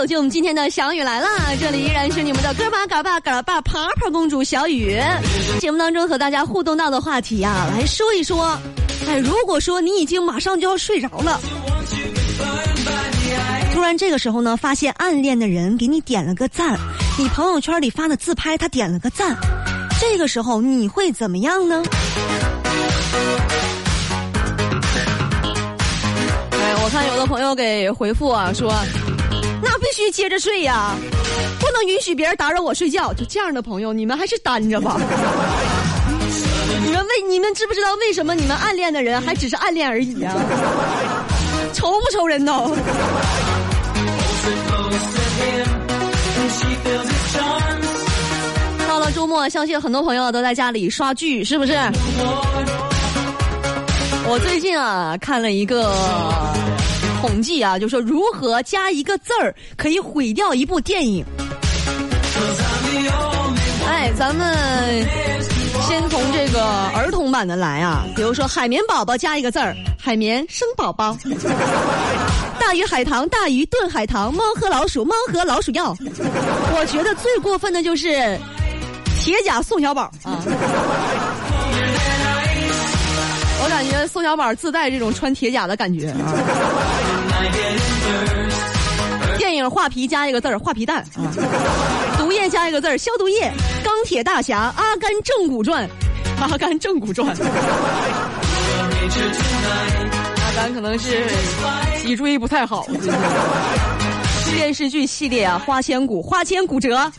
就我们今天的小雨来了，这里依然是你们的哥巴嘎巴嘎巴爬爬公主小雨。节目当中和大家互动到的话题啊，来说一说，如果说你已经马上就要睡着了，突然这个时候呢，发现暗恋的人给你点了个赞，你朋友圈里发的自拍他点了个赞，这个时候你会怎么样呢？我看有的朋友给回复啊，说那必须接着睡呀，不能允许别人打扰我睡觉。就这样的朋友，你们还是单着吧。你们知不知道为什么你们暗恋的人还只是暗恋而已啊？愁不愁人都？到了周末，相信很多朋友都在家里刷剧，是不是？我最近啊看了一个统计啊，就说如何加一个字儿可以毁掉一部电影。咱们先从这个儿童版的来啊，比如说海绵宝宝加一个字儿，海绵生宝宝。大鱼海棠，大鱼炖海棠。猫和老鼠，猫和老鼠药。我觉得最过分的就是铁甲宋小宝啊。我感觉宋小宝自带这种穿铁甲的感觉啊。电影画皮加一个字儿，画皮蛋啊。毒液加一个字儿，消毒液。钢铁大侠，阿甘正骨传。阿甘正骨传。阿甘可能是脊椎不太好。电视剧系列啊，花千骨，花千骨折。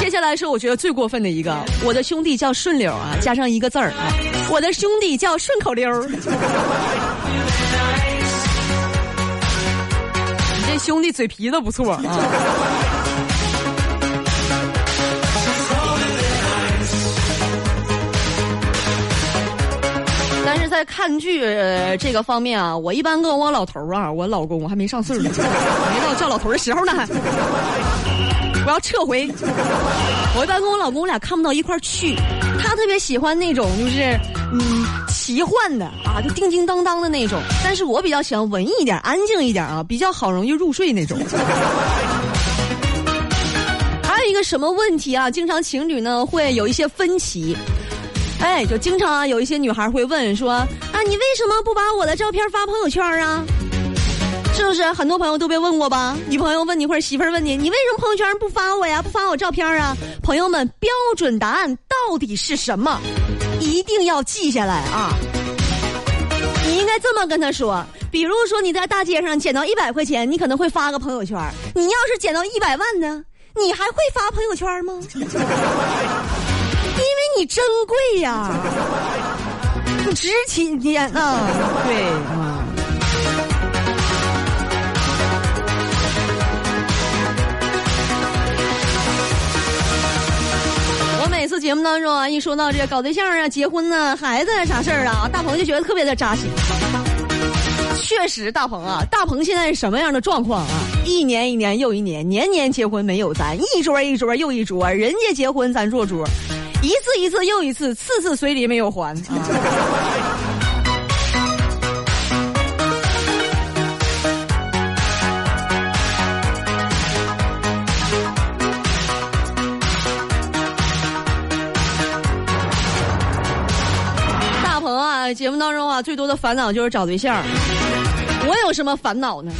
接下来是我觉得最过分的一个，我的兄弟叫顺溜啊，加上一个字儿啊，我的兄弟叫顺口溜。你这兄弟嘴皮子不错啊。但是在看剧这个方面啊，我一般跟我老头啊，我老公我还没上岁呢，没到叫老头的时候呢。我要撤回。我一般跟我老公我俩看不到一块去，他特别喜欢那种就是奇幻的啊，就叮叮当当的那种，但是我比较喜欢文艺一点，安静一点啊，比较好容易入睡那种。还有一个什么问题啊，经常情侣呢会有一些分歧，就经常啊有一些女孩会问说啊，你为什么不把我的照片发朋友圈啊？是不是很多朋友都被问过吧？女朋友问你或者媳妇儿问你，你为什么朋友圈不发我呀，不发我照片啊？朋友们，标准答案到底是什么？一定要记下来啊！你应该这么跟他说，比如说你在大街上捡到100块钱，你可能会发个朋友圈；你要是捡到100万呢，你还会发朋友圈吗？因为你珍贵呀，你值钱啊！对啊。每次节目当中啊，一说到这个搞对象啊、结婚啊、孩子啊啥事儿啊，大鹏就觉得特别的扎心。确实，大鹏现在是什么样的状况啊？一年一年又一年，年年结婚没有咱，一桌一桌又一桌，人家结婚咱坐桌，一次一次又一次，次次随礼没有还。节目当中啊，最多的烦恼就是找对象。我有什么烦恼呢？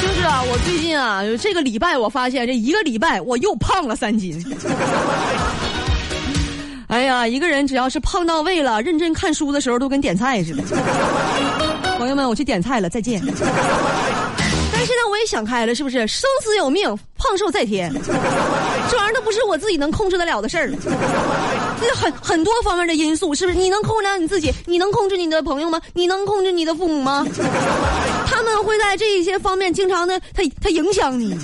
就是呀，我最近啊，这个礼拜我发现这一个礼拜我又胖了3斤。哎呀，一个人只要是胖到位了，认真看书的时候都跟点菜似的。朋友们，我去点菜了，再见。但是呢，我也想开了，是不是生死有命，胖瘦在天，这玩意儿都不是我自己能控制得了的事儿。很多方面的因素，是不是你能控制了你自己？你能控制你的朋友吗？你能控制你的父母吗？他们会在这一些方面经常的，他影响你。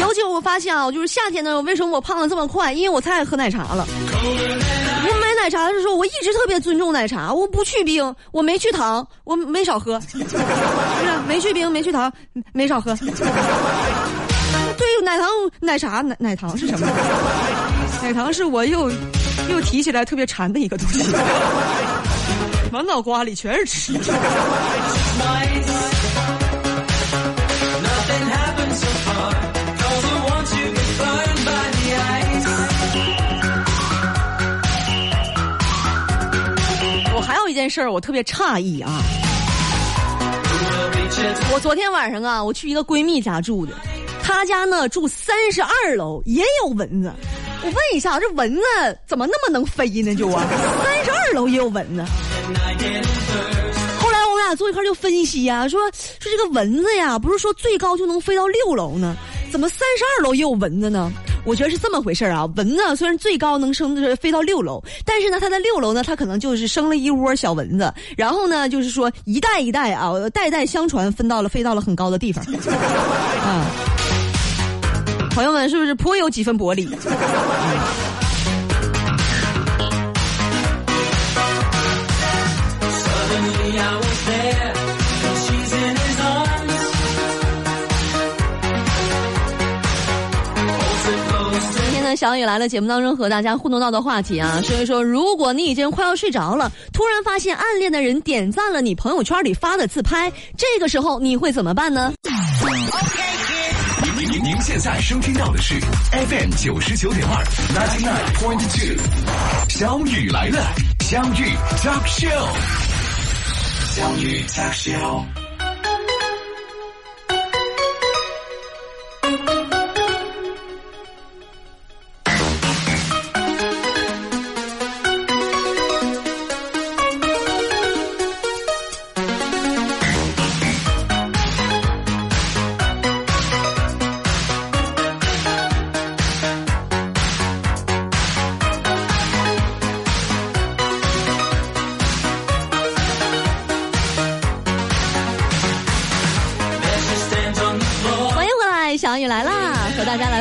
尤其我发现啊，就是夏天呢，为什么我胖得这么快？因为我太爱喝奶茶了。我买奶茶的时候，我一直特别尊重奶茶，我不去冰，我没去糖，我没少喝，是不是？没去冰，没去糖，没少喝。对，奶茶是什么？奶糖是我又提起来特别馋的一个东西，满脑瓜里全是吃。这件事儿我特别诧异啊！我昨天晚上啊，我去一个闺蜜家住的，她家呢住32楼，也有蚊子。我问一下，这蚊子怎么那么能飞呢？就啊，32楼也有蚊子。后来我们俩坐一块就分析呀、啊，说这个蚊子呀，不是说最高就能飞到6楼呢？怎么32楼也有蚊子呢？我觉得是这么回事啊，蚊子虽然最高能升就是飞到6楼，但是呢，它在6楼呢，它可能就是生了一窝小蚊子，然后呢，就是说一代一代啊，代代相传飞到了很高的地方。啊，朋友们是不是颇有几分薄利？小雨来了节目当中和大家互动到的话题啊，所以说如果你已经快要睡着了，突然发现暗恋的人点赞了你朋友圈里发的自拍，这个时候你会怎么办呢？ 您现在收听到的是 FM 99.2 99.2 小雨来了，相遇 Talk Show， 相遇 Talk Show。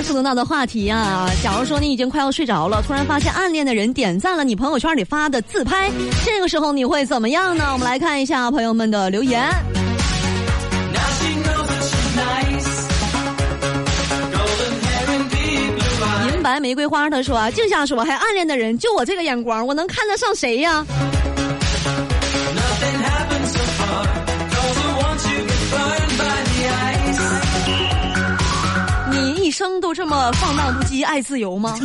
互动到的话题啊，假如说你已经快要睡着了，突然发现暗恋的人点赞了你朋友圈里发的自拍，这个时候你会怎么样呢？我们来看一下朋友们的留言。银白玫瑰花他说啊，净瞎说，还暗恋的人，就我这个眼光，我能看得上谁呀？一生都这么放荡不羁爱自由吗？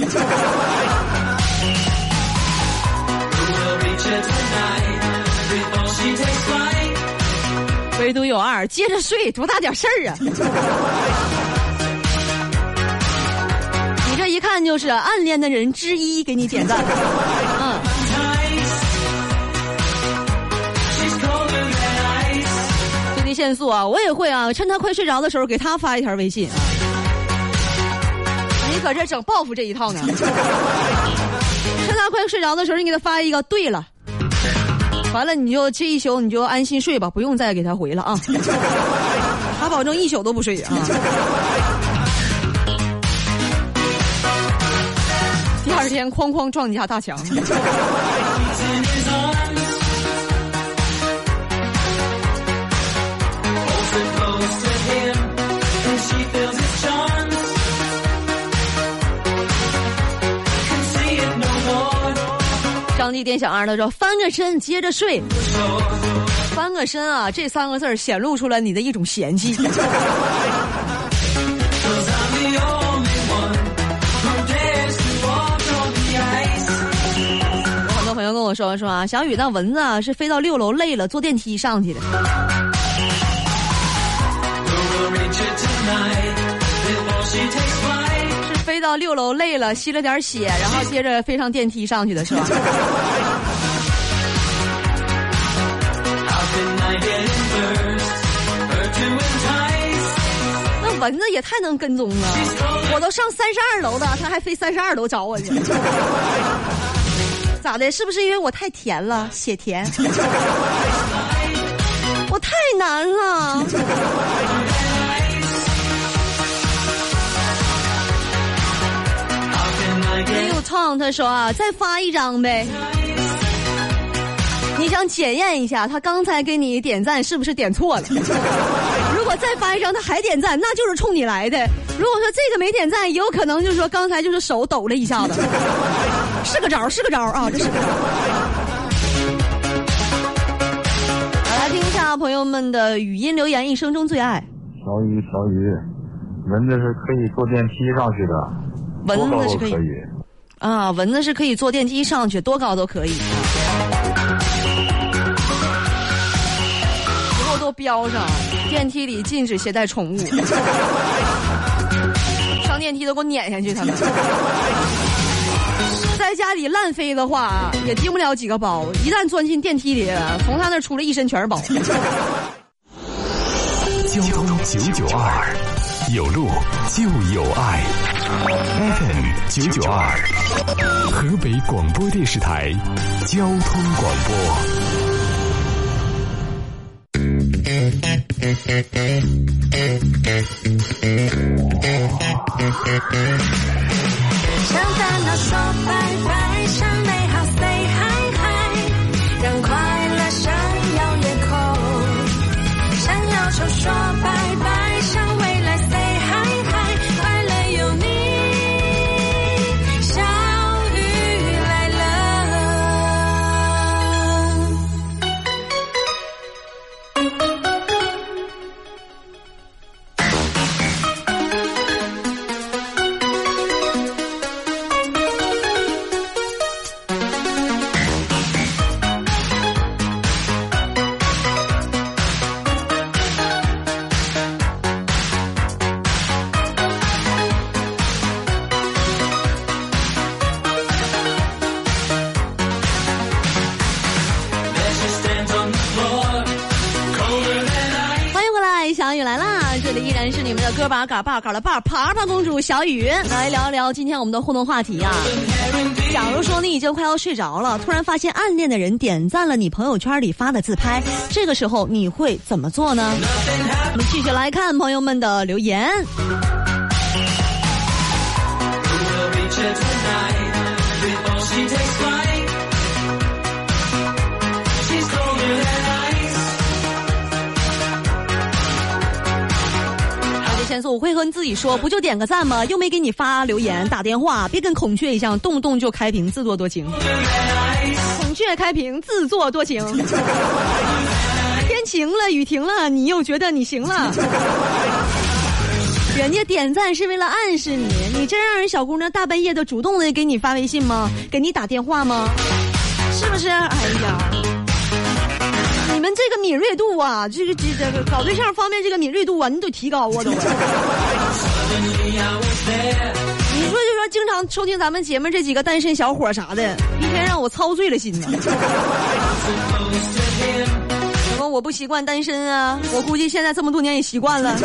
唯独有二，接着睡，多大点事儿啊。你这一看就是暗恋的人之一给你点赞。嗯，最低限速啊，我也会啊，趁他快睡着的时候给他发一条微信啊，你搁这整报复这一套呢？趁他快睡着的时候，你给他发一个，对了，完了你就这一宿你就安心睡吧，不用再给他回了啊！他保证一宿都不睡啊！第二天哐哐撞你家大墙。当地店小二他说，翻个身接着睡，翻个身啊，这三个字显露出来你的一种嫌弃。很多朋友跟我我说说啊，小雨那蚊子啊是飞到6楼累了，坐电梯上去的。是飞到6楼累了，吸了点血，然后接着飞上电梯上去的是吧？那蚊子也太能跟踪了，我都上32楼了，它还飞32楼找我去。咋的？是不是因为我太甜了，血甜？我太难了。又唱他说啊，再发一张呗。你想检验一下他刚才给你点赞是不是点错了？如果再发一张他还点赞，那就是冲你来的。如果说这个没点赞，也有可能就是说刚才就是手抖了一下子。是个招，是个招啊！这是个招。好，来听一下朋友们的语音留言，一生中最爱。小雨，小雨，蚊子是可以坐电梯上去的，蚊子是可以啊，蚊子是可以坐电梯上去，多高都可以。以后都标上，电梯里禁止携带宠物。上电梯都给我撵下去，他们。在家里烂飞的话也丢不了几个包，一旦钻进电梯里，从他那出了一身全是包。交通992，有路就有爱。 FM 992，河北广播电视台交通广播。将烦恼说拜拜，向美好 say hi hi， 让快乐闪耀夜空。向忧愁说拜拜，向未来 say hi hi， 快乐有你，小雨来了。哥巴嘎巴嘎了巴，爬爬公主小雨来聊聊今天我们的互动话题啊。假如说你已经快要睡着了，突然发现暗恋的人点赞了你朋友圈里发的自拍，这个时候你会怎么做呢？我们继续来看朋友们的留言。我会和你自己说，不就点个赞吗？又没给你发留言打电话，别跟孔雀一样，动不动就开屏自作多情。孔雀开屏自作多情，天晴了雨停了，你又觉得你行了。人家点赞是为了暗示你，你真让人小姑娘大半夜的主动的给你发微信吗？给你打电话吗？是不是？哎呀，你们这个敏锐度啊，这个搞对象方面这个敏锐度啊，你得提高啊，都。你说就说经常收听咱们节目这几个单身小伙啥的，一天让我操碎了心呢。什么我不习惯单身啊，我估计现在这么多年也习惯了。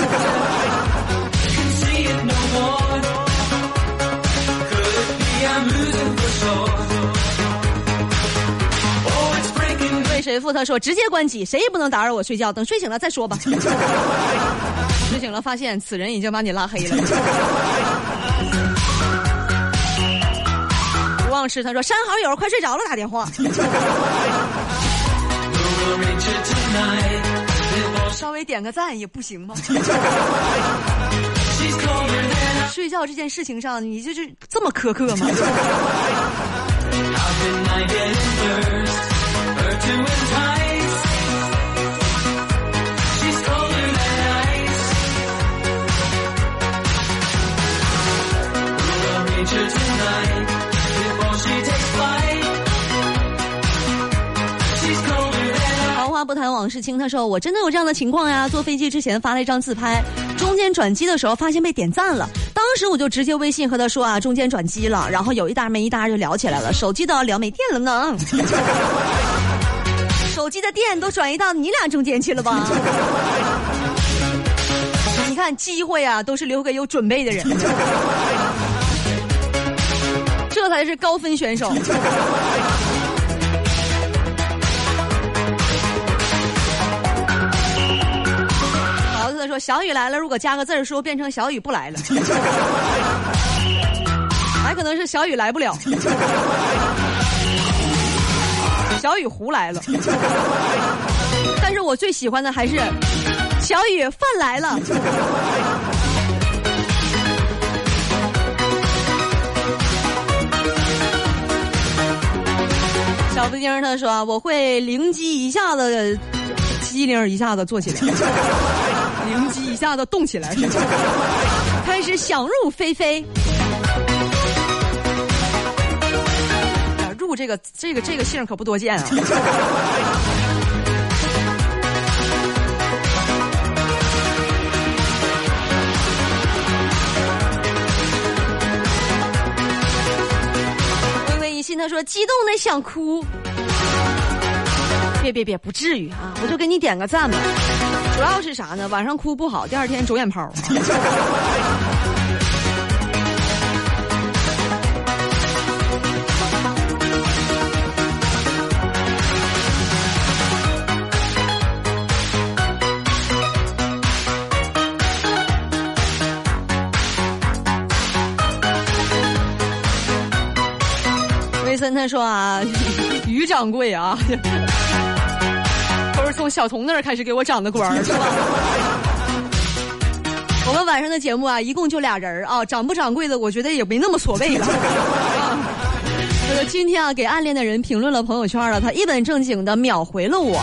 谁付他说直接关机，谁也不能打扰我睡觉，等睡醒了再说吧。睡醒了发现此人已经把你拉黑了。不忘吃他说删好友，快睡着了打电话。稍微点个赞也不行吗？睡觉这件事情上你就是这么苛刻吗？话不谈往事轻，他说我真的有这样的情况呀，坐飞机之前发了一张自拍，中间转机的时候发现被点赞了，当时我就直接微信和他说啊，中间转机了，然后有一搭没一搭就聊起来了，手机都要聊没电了呢，手机的电都转移到你俩中间去了吧。你看机会啊都是留给有准备的人，这才是高分选手。桃子说小雨来了，如果加个字说变成小雨不来了，还可能是小雨来不了，小雨胡来了。但是我最喜欢的还是小雨饭来了。小布丁他说我会灵机一下子，机灵一下子坐起来，灵机一下子动起来，开始想入非非。入这个姓可不多见啊。他说激动的想哭，别不至于啊，我就给你点个赞吧。主要是啥呢，晚上哭不好，第二天肿眼泡。他说啊，于掌柜啊，都是从小童那儿开始给我长的官儿，是吧？我们晚上的节目啊，一共就俩人啊，掌不掌柜的，我觉得也没那么所谓了。这个今天啊，给暗恋的人评论了朋友圈了，他一本正经的秒回了我，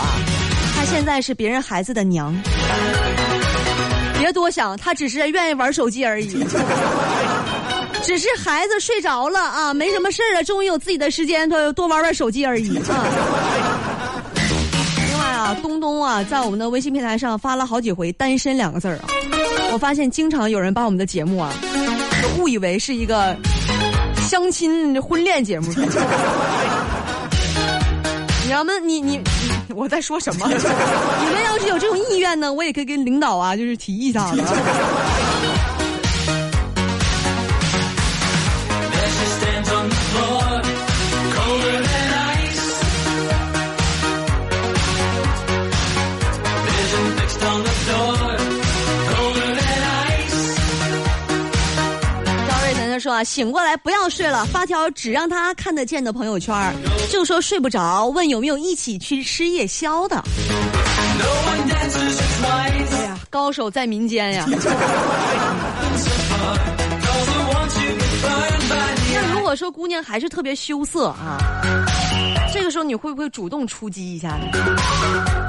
他现在是别人孩子的娘，别多想，他只是愿意玩手机而已。只是孩子睡着了啊，没什么事儿了，终于有自己的时间，多玩玩手机而已啊。另外啊，东东啊，在我们的微信平台上发了好几回"单身"两个字儿啊。我发现经常有人把我们的节目啊，误以为是一个相亲婚恋节目。你要么你我在说什么？你们要是有这种意愿呢，我也可以跟领导啊，就是提一下的。说啊，醒过来不要睡了，发条只让他看得见的朋友圈，就说睡不着，问有没有一起去吃夜宵的。哎呀，高手在民间呀。那如果说姑娘还是特别羞涩啊，这个时候你会不会主动出击一下呢？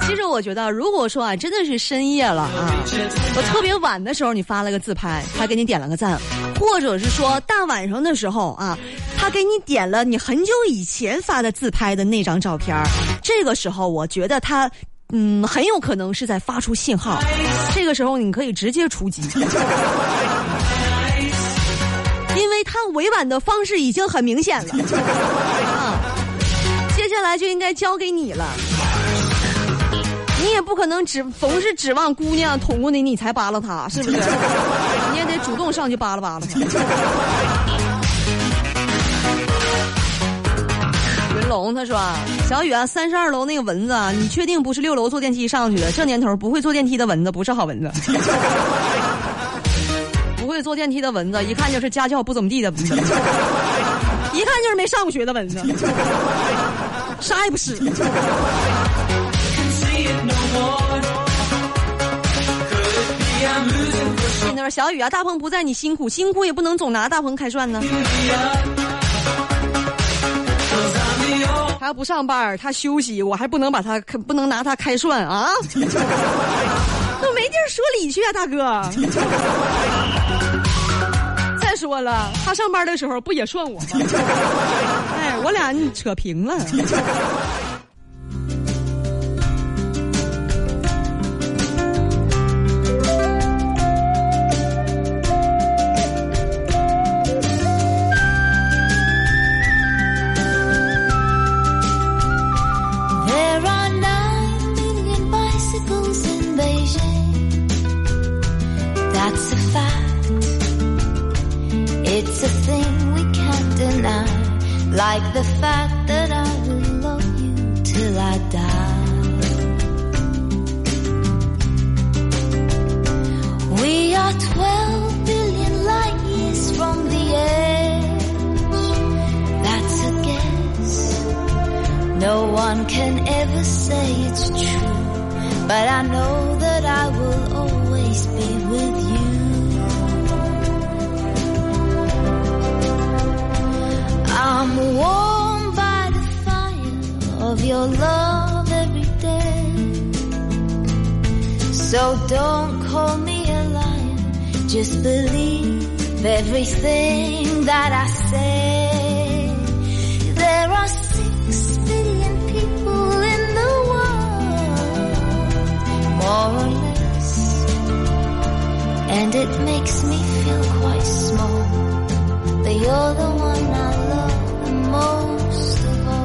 其实我觉得，如果说啊，真的是深夜了啊，我特别晚的时候你发了个自拍，他给你点了个赞，或者是说大晚上的时候啊，他给你点了你很久以前发的自拍的那张照片，这个时候我觉得他很有可能是在发出信号，这个时候你可以直接出击。因为他委婉的方式已经很明显了，啊，接下来就应该交给你了。你也不可能总是指望姑娘捅过你，你才扒拉她，是不是？你也得主动上去扒拉扒拉她。云龙他说："小雨啊，32楼那个蚊子啊，你确定不是6楼坐电梯上去的？这年头不会坐电梯的蚊子不是好蚊子。"会坐电梯的蚊子一看就是家教不怎么地的蚊子，一看就是没上过学的蚊子，啥也不是。那边小雨啊，大鹏不在，你辛苦辛苦也不能总拿大鹏开涮呢。他不上班，他休息，我还不能拿他开涮啊！都没地儿说理去啊，大哥。再说了，他上班的时候不也涮我吗？哎，我俩扯平了。fact. It's a thing we can't deny, like the fact that I will love you till I die. We are 12 billion light years from the edge. That's a guess. No one can ever say it's true.But I know that I will always be with you. I'm warmed by the fire of your love every day. So don't call me a liar, just believe everything that I say. There are 6 billion people in the world, more or less, and it makes me feel quite small, but you're the one I love the most of all.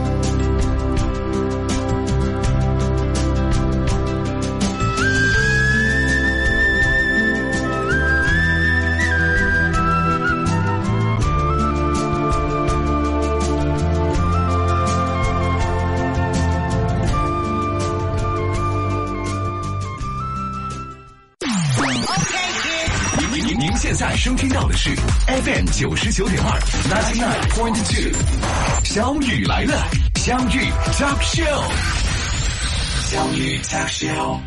收听到的是 FM 99.2 99.2， 小雨来了，相遇 Talk Show， 小雨 Talk Show。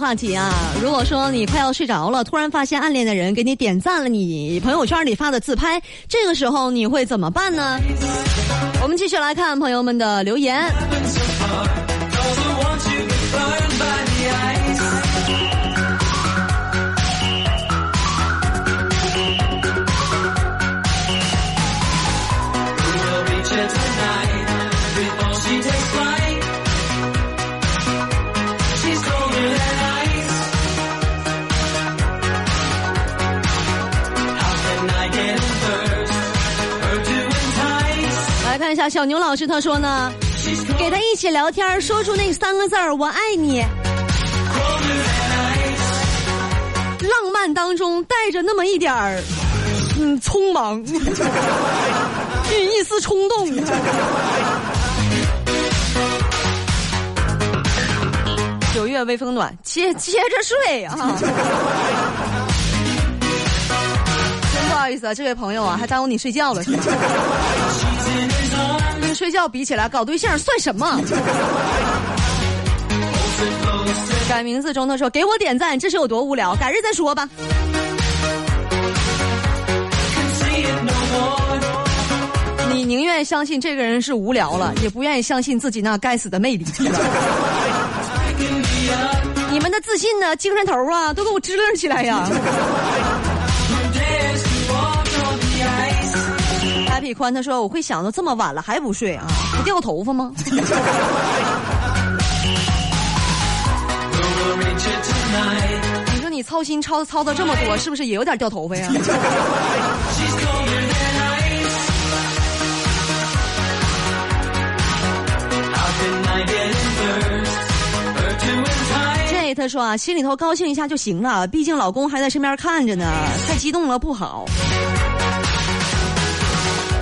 话题啊，如果说你快要睡着了，突然发现暗恋的人给你点赞了你朋友圈里发的自拍，这个时候你会怎么办呢？我们继续来看朋友们的留言。看一下小牛老师，他说呢，给他一起聊天，说出那三个字儿，我爱你。浪漫当中带着那么一点儿，匆忙，一丝冲动。9月微风暖，接着睡啊！真不好意思啊，这位朋友啊，还耽误你睡觉了。跟睡觉比起来，搞对象算什么？改名字中他说：“给我点赞，这是有多无聊？改日再说吧。”你宁愿相信这个人是无聊了，也不愿意相信自己那该死的魅力。你们的自信呢？精神头啊，都给我支棱起来呀！李宽他说：“我会想到这么晚了还不睡啊，不掉头发吗？”你说你操心操到这么多，是不是也有点掉头发呀？这他说啊，心里头高兴一下就行了，毕竟老公还在身边看着呢，太激动了不好。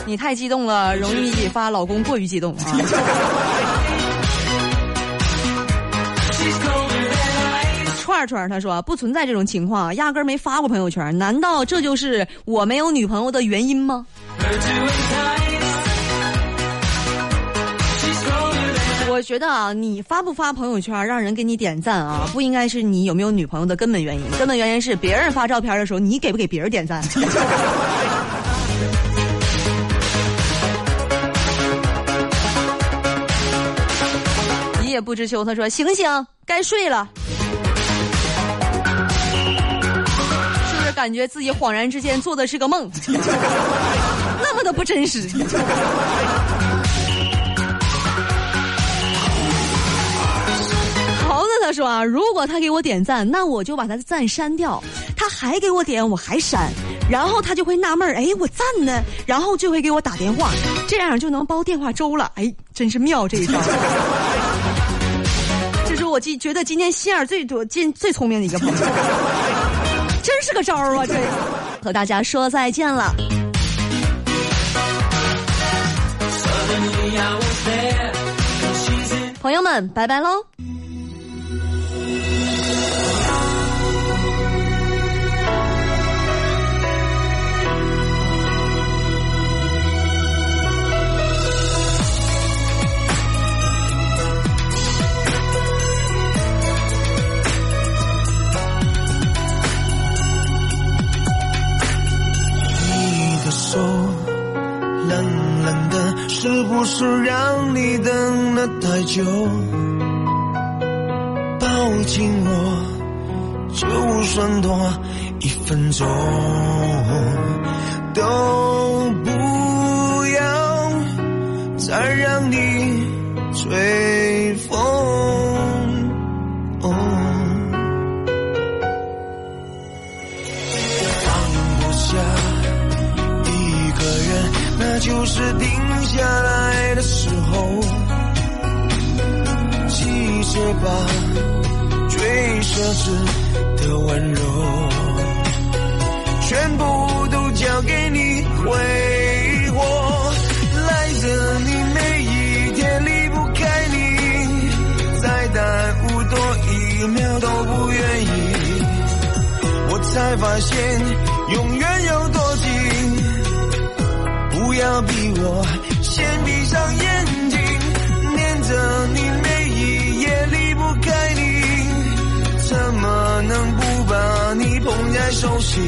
你太激动了，容易引发老公过于激动啊！串他说不存在这种情况，压根儿没发过朋友圈，难道这就是我没有女朋友的原因吗？我觉得啊，你发不发朋友圈让人给你点赞啊，不应该是你有没有女朋友的根本原因，根本原因是别人发照片的时候你给不给别人点赞。一叶不知秋，他说醒醒该睡了。是不是感觉自己恍然之间做的是个梦？那么的不真实。猴子他说啊，如果他给我点赞，那我就把他的赞删掉，他还给我点我还删，然后他就会纳闷儿，哎，我赞呢，然后就会给我打电话，这样就能煲电话粥了。哎，真是妙这一招。这是我觉得今天心眼最多、最聪明的一个朋友，真是个招啊！这和大家说再见了。朋友们，拜拜喽！手冷冷的，是不是让你等了太久？抱紧我，就算多1分钟都不要再让你吹风、哦、放不下那就是定下来的时候，记着吧，最奢侈的温柔，全部都交给你挥霍。赖着你每一天离不开你，再耽误多1秒都不愿意。我才发现永远有多近，不要逼我先闭上眼睛，念着你每一夜离不开你，怎么能不把你捧在手心。